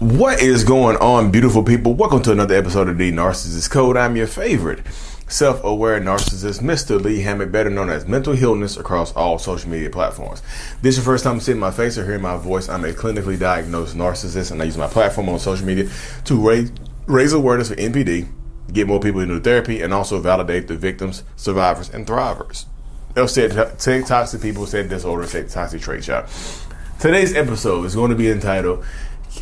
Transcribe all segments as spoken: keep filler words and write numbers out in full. What is going on, beautiful people? Welcome to another episode of The Narcissist Code. I'm your favorite self-aware narcissist, Mister Lee Hammock, better known as Mental Healness across all social media platforms. This is your first time seeing my face or hearing my voice. I'm a clinically diagnosed narcissist, and I use my platform on social media to raise, raise awareness for N P D, get more people into therapy, and also validate the victims, survivors, and thrivers. They'll say take toxic people, say disorder, say toxic trait shop. Today's episode is going to be entitled,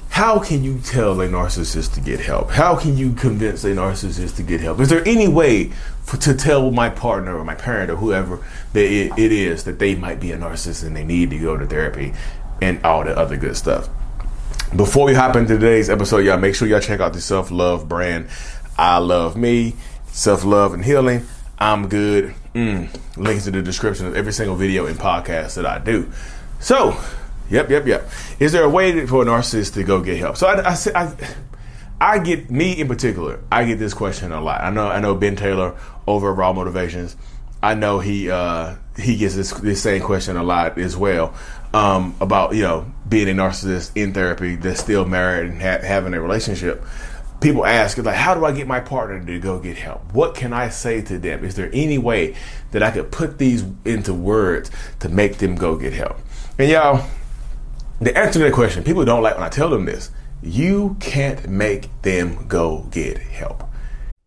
how can you tell a narcissist to get help? How can you convince a narcissist to get help? Is there any way for, to tell my partner or my parent or whoever that it, it is that they might be a narcissist and they need to go to therapy and all the other good stuff? Before we hop into today's episode, y'all, make sure y'all check out the self-love brand. I love me, self-love and healing. I'm good. Mm. Links in the description of every single video and podcast that I do. So, Yep, yep, yep. Is there a way for a narcissist to go get help? So I, I, I, I get, me in particular, I get this question a lot. I know, I know Ben Taylor over at Raw Motivations. I know he uh, he gets this, this same question a lot as well um, about, you know, being a narcissist in therapy that's still married and ha- having a relationship. People ask, like, how do I get my partner to go get help? What can I say to them? Is there any way that I could put these into words to make them go get help? And y'all, the answer to that question, people don't like when I tell them this. You can't make them go get help.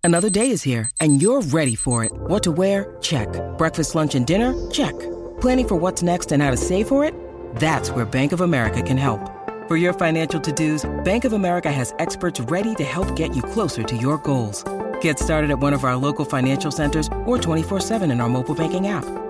Another day is here, and you're ready for it. What to wear? Check. Breakfast, lunch, and dinner? Check. Planning for what's next and how to save for it? That's where Bank of America can help. For your financial to-dos, Bank of America has experts ready to help get you closer to your goals. Get started at one of our local financial centers or twenty-four seven in our mobile banking app.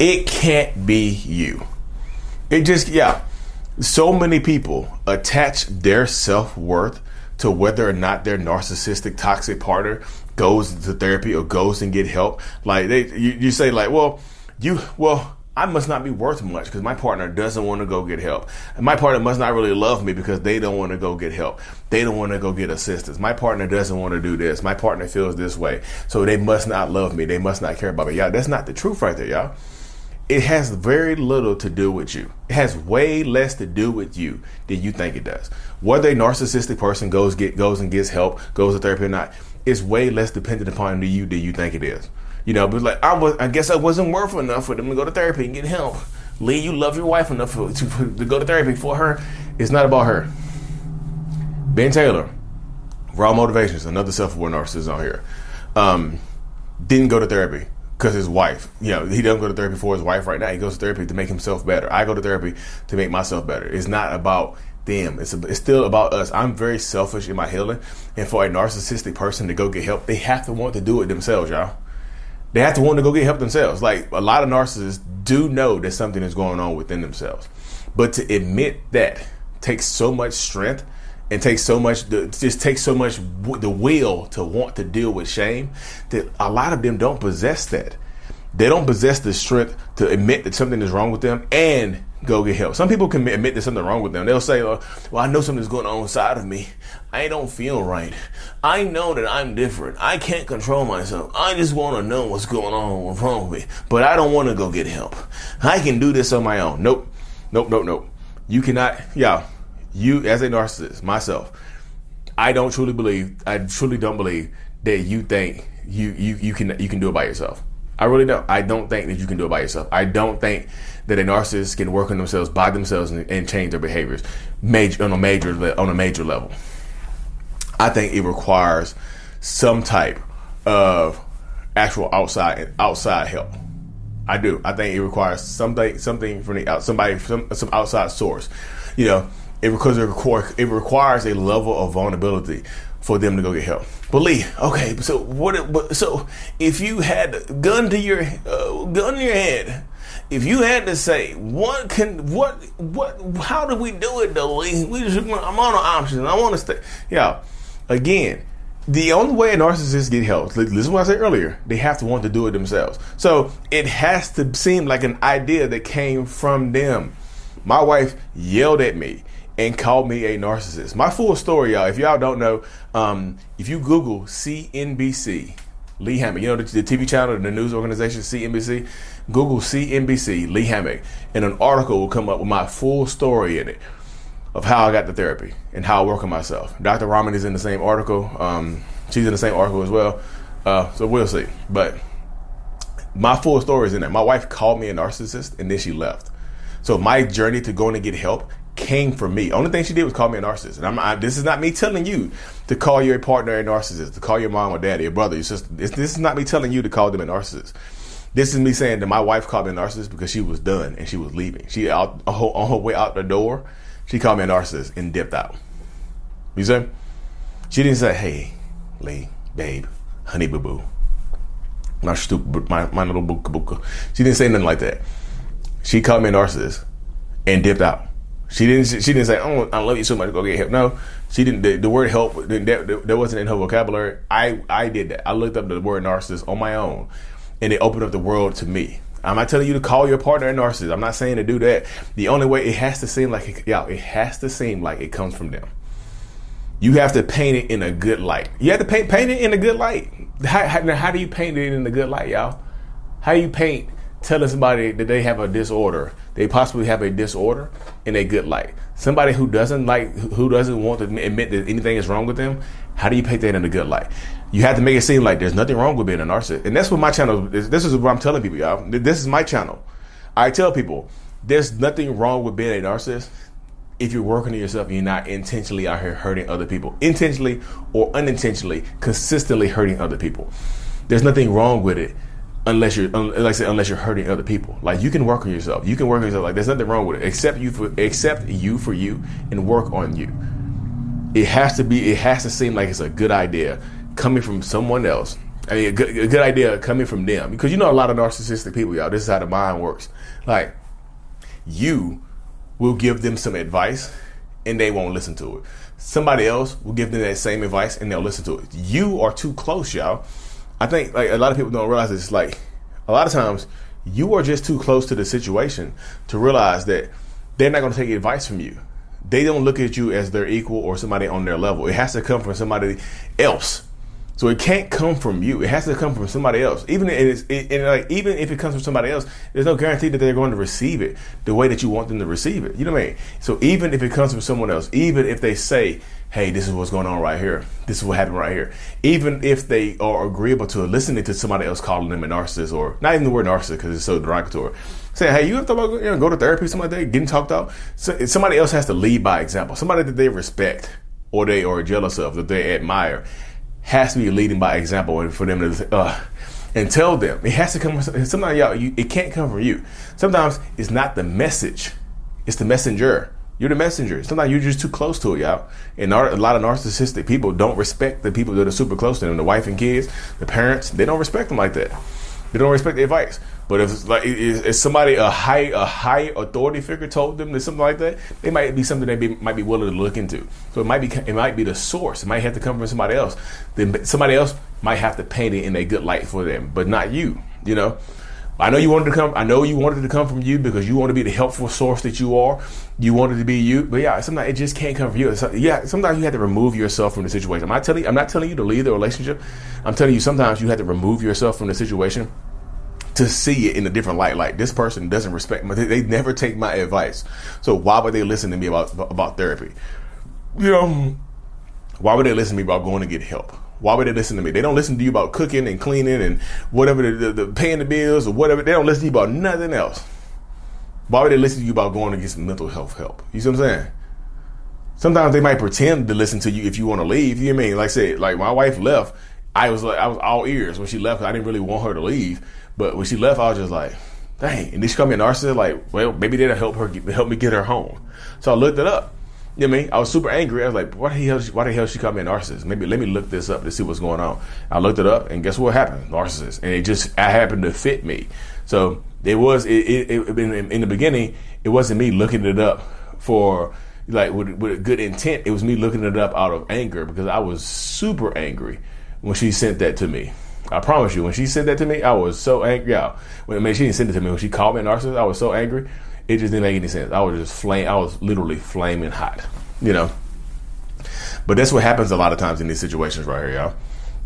It can't be you. It just, yeah. So many people attach their self-worth to whether or not their narcissistic, toxic partner goes to therapy or goes and get help. Like they, you, you say like, well, you, well, I must not be worth much because my partner doesn't want to go get help. And my partner must not really love me because they don't want to go get help. They don't want to go get assistance. My partner doesn't want to do this. My partner feels this way. So they must not love me. They must not care about me. Y'all, that's not the truth right there, y'all. It has very little to do with you. It has way less to do with you than you think it does. Whether a narcissistic person goes get goes and gets help, goes to therapy or not, it's way less dependent upon you than you think it is. You know, but like I was, I guess I wasn't worth enough for them to go to therapy and get help. Lee, you love your wife enough for, to, for, to go to therapy for her. It's not about her. Ben Taylor, Raw Motivations, another self-aware narcissist on here, um, didn't go to therapy. Because his wife, you know, he doesn't go to therapy for his wife right now. He goes to therapy to make himself better. I go to therapy to make myself better. It's not about them. It's, it's still about us. I'm very selfish in my healing. And for a narcissistic person to go get help, they have to want to do it themselves, y'all. They have to want to go get help themselves. Like, a lot of narcissists do know that something is going on within themselves. But to admit that takes so much strength. And takes so much, just takes so much the will to want to deal with shame that a lot of them don't possess that. They don't possess the strength to admit that something is wrong with them and go get help. Some people can admit that something's wrong with them. They'll say, oh, well, I know something's going on inside of me. I don't feel right. I know that I'm different. I can't control myself. I just want to know what's going on, what's wrong with me. But I don't want to go get help. I can do this on my own. Nope. Nope, nope, nope. You cannot, y'all. You, as a narcissist, myself, I don't truly believe, I truly don't believe that you think you, you, you can you can do it by yourself. I really don't. I don't think that you can do it by yourself. I don't think that a narcissist can work on themselves by themselves and, and change their behaviors major, on a major on a major level. I think it requires some type of actual outside outside help. I do. I think it requires something something from the out somebody some some outside source. You know. It because it requires a level of vulnerability for them to go get help. But Lee, okay, so what? So if you had gun to your uh, gun to your head, if you had to say what can what what how do we do it though, Lee? We just want, I'm on an option. I want to stay. Yeah, again. The only way a narcissist get help, listen to what I said earlier, they have to want to do it themselves. So it has to seem like an idea that came from them. My wife yelled at me and called me a narcissist. My full story, y'all, if y'all don't know, um, if you Google C N B C, Lee Hammock, you know the, the T V channel, the news organization C N B C, Google C N B C, Lee Hammock, and an article will come up with my full story in it. Of how I got the therapy and how I work on myself. Doctor Raman is in the same article. Um, she's in the same article as well. Uh, so we'll see. But my full story is in there. My wife called me a narcissist and then she left. So my journey to going to get help came from me. Only thing she did was call me a narcissist. And I'm, I, this is not me telling you to call your partner a narcissist, to call your mom or daddy, your brother, your sister. This, this is not me telling you to call them a narcissist. This is me saying that my wife called me a narcissist because she was done and she was leaving. She out on her way out the door. She called me a narcissist and dipped out. You see? She didn't say, hey, Lee, babe, honey, boo-boo. My stupid, my, my little boo-ka-boo-ka. She didn't say nothing like that. She called me a narcissist and dipped out. She didn't She didn't say, oh, I love you so much, go get help. No, she didn't. The, the word help, that, that, that wasn't in her vocabulary. I, I did that. I looked up the word narcissist on my own, and it opened up the world to me. I'm not telling you to call your partner a narcissist. I'm not saying to do that. The only way it has to seem like it, yeah, it has to seem like it comes from them. You have to paint it in a good light. You have to paint paint it in a good light. How, how, how do you paint it in a good light, y'all? How do you paint telling somebody that they have a disorder, they possibly have a disorder, in a good light? Somebody who doesn't like, who doesn't want to admit that anything is wrong with them. How do you paint that in a good light? You have to make it seem like there's nothing wrong with being a narcissist. And that's what my channel is. This is what I'm telling people, y'all. This is my channel. I tell people, there's nothing wrong with being a narcissist if you're working on yourself and you're not intentionally out here hurting other people. Intentionally or unintentionally, consistently hurting other people. There's nothing wrong with it unless you're, like I said, unless you're hurting other people. Like, you can work on yourself. You can work on yourself. Like, there's nothing wrong with it. Accept you for, accept you for you and work on you. It has to be, it has to seem like it's a good idea coming from someone else. I mean, a good, a good idea coming from them. Because you know a lot of narcissistic people, y'all. This is how the mind works. Like, you will give them some advice and they won't listen to it. Somebody else will give them that same advice and they'll listen to it. You are too close, y'all. I think like a lot of people don't realize this. Like, a lot of times you are just too close to the situation to realize that they're not going to take advice from you. They don't look at you as their equal or somebody on their level. It has to come from somebody else. So it can't come from you. It has to come from somebody else. Even if it is, it, and like, even if it comes from somebody else, there's no guarantee that they're going to receive it the way that you want them to receive it. You know what I mean? So even if it comes from someone else, even if they say, hey, this is what's going on right here. This is what happened right here. Even if they are agreeable to listening to somebody else calling them a narcissist, or not even the word narcissist because it's so derogatory. Say, hey, you have to you know, go to therapy, somebody like that, getting talked out. So somebody else has to lead by example. Somebody that they respect or they are jealous of, that they admire, has to be leading by example, and for them to uh, and tell them. It has to come from, sometimes y'all, you, it can't come from you. Sometimes it's not the message. It's the messenger. You're the messenger. Sometimes you're just too close to it, y'all. And a lot of narcissistic people don't respect the people that are super close to them, the wife and kids, the parents. They don't respect them like that. They don't respect the advice. But if like if somebody a high a high authority figure told them that something like that, they might be something they be, might be willing to look into. So it might be it might be the source. It might have to come from somebody else. Then somebody else might have to paint it in a good light for them, but not you. You know. I know you wanted to come. I know you wanted to come from you because you want to be the helpful source that you are. You wanted to be you, but yeah, sometimes it just can't come from you. It's, yeah, sometimes you have to remove yourself from the situation. I'm not telling. I'm not telling you to leave the relationship. I'm telling you sometimes you have to remove yourself from the situation to see it in a different light. Like, this person doesn't respect me. They, they never take my advice. So why would they listen to me about about therapy? You know, why would they listen to me about going to get help? Why would they listen to me? They don't listen to you about cooking and cleaning and whatever, the, the, the paying the bills or whatever. They don't listen to you about nothing else. Why would they listen to you about going to get some mental health help? You see what I'm saying? Sometimes they might pretend to listen to you if you want to leave. You know what I mean? Like I said, like my wife left, I was like, I was all ears when she left. I didn't really want her to leave, but when she left, I was just like, dang. And then she called me a narcissist. Like, well, maybe they'll help her, help me get her home. So I looked it up. You know what I mean? I was super angry. I was like, why the hell, why the hell she called me a narcissist? Maybe let me look this up to see what's going on. I looked it up, and guess what happened? Narcissist. And it just I happened to fit me. So it was it, it, it in, in the beginning, it wasn't me looking it up for like with, with good intent. It was me looking it up out of anger because I was super angry when she sent that to me. I promise you, when she sent that to me, I was so angry. Yeah, when I mean, she didn't send it to me. When she called me a narcissist, I was so angry. It just didn't make any sense. I was just flame. I was literally flaming hot, you know. But that's what happens a lot of times in these situations right here, y'all.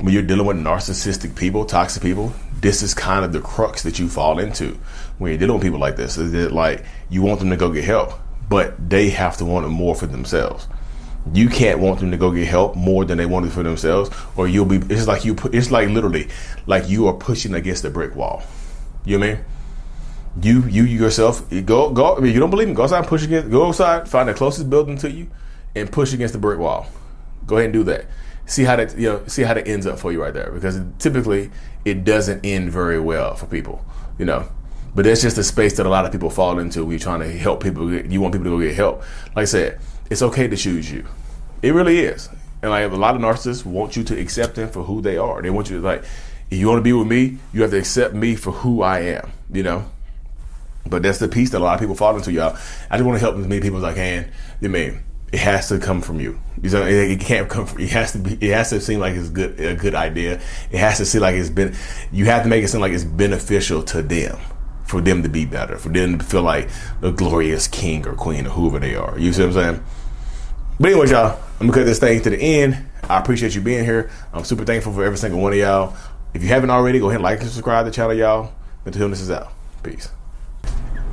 When you're dealing with narcissistic people, toxic people, this is kind of the crux that you fall into when you're dealing with people like this. Is that like you want them to go get help, but they have to want it more for themselves. You can't want them to go get help more than they want it for themselves, or you'll be. It's like you. It's like literally, like you are pushing against a brick wall. You know what I mean? You, you yourself, go, go. I mean, you don't believe me? Go outside and push against. Go outside, find the closest building to you, and push against the brick wall. Go ahead and do that. See how that, you know, see how that ends up for you right there. Because typically, it doesn't end very well for people, you know. But that's just the space that a lot of people fall into. When you're trying to help people. You want people to go get help. Like I said, it's okay to choose you. It really is. And like a lot of narcissists want you to accept them for who they are. They want you to like, if you want to be with me, you have to accept me for who I am, you know. But that's the piece that a lot of people fall into, y'all. I just want to help as many people as I can. I mean, it has to come from you. You know, it can't come from. It has to be. It has to seem like it's good, a good idea. It has to seem like it's been. You have to make it seem like it's beneficial to them, for them to be better, for them to feel like the glorious king or queen or whoever they are. You see what I'm saying? But anyways, y'all, I'm gonna cut this thing to the end. I appreciate you being here. I'm super thankful for every single one of y'all. If you haven't already, go ahead and like and subscribe to the channel, y'all. Mental Healness is out. Peace.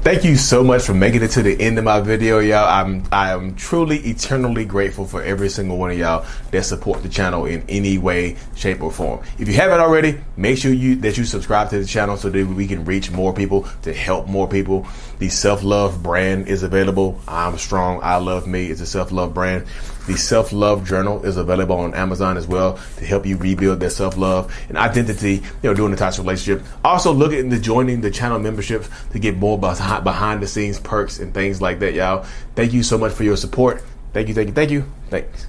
Thank you so much for making it to the end of my video, y'all. I'm I am truly eternally grateful for every single one of y'all that support the channel in any way, shape, or form. If you haven't already, make sure you that you subscribe to the channel so that we can reach more people, to help more people. The self-love brand is available. I'm strong. I love me. It's a self-love brand. The self-love journal is available on Amazon as well to help you rebuild that self-love and identity, you know, during the toxic relationship. Also look at the joining the channel memberships to get more behind the scenes perks and things like that, y'all. Thank you so much for your support. Thank you, thank you, thank you. Thanks.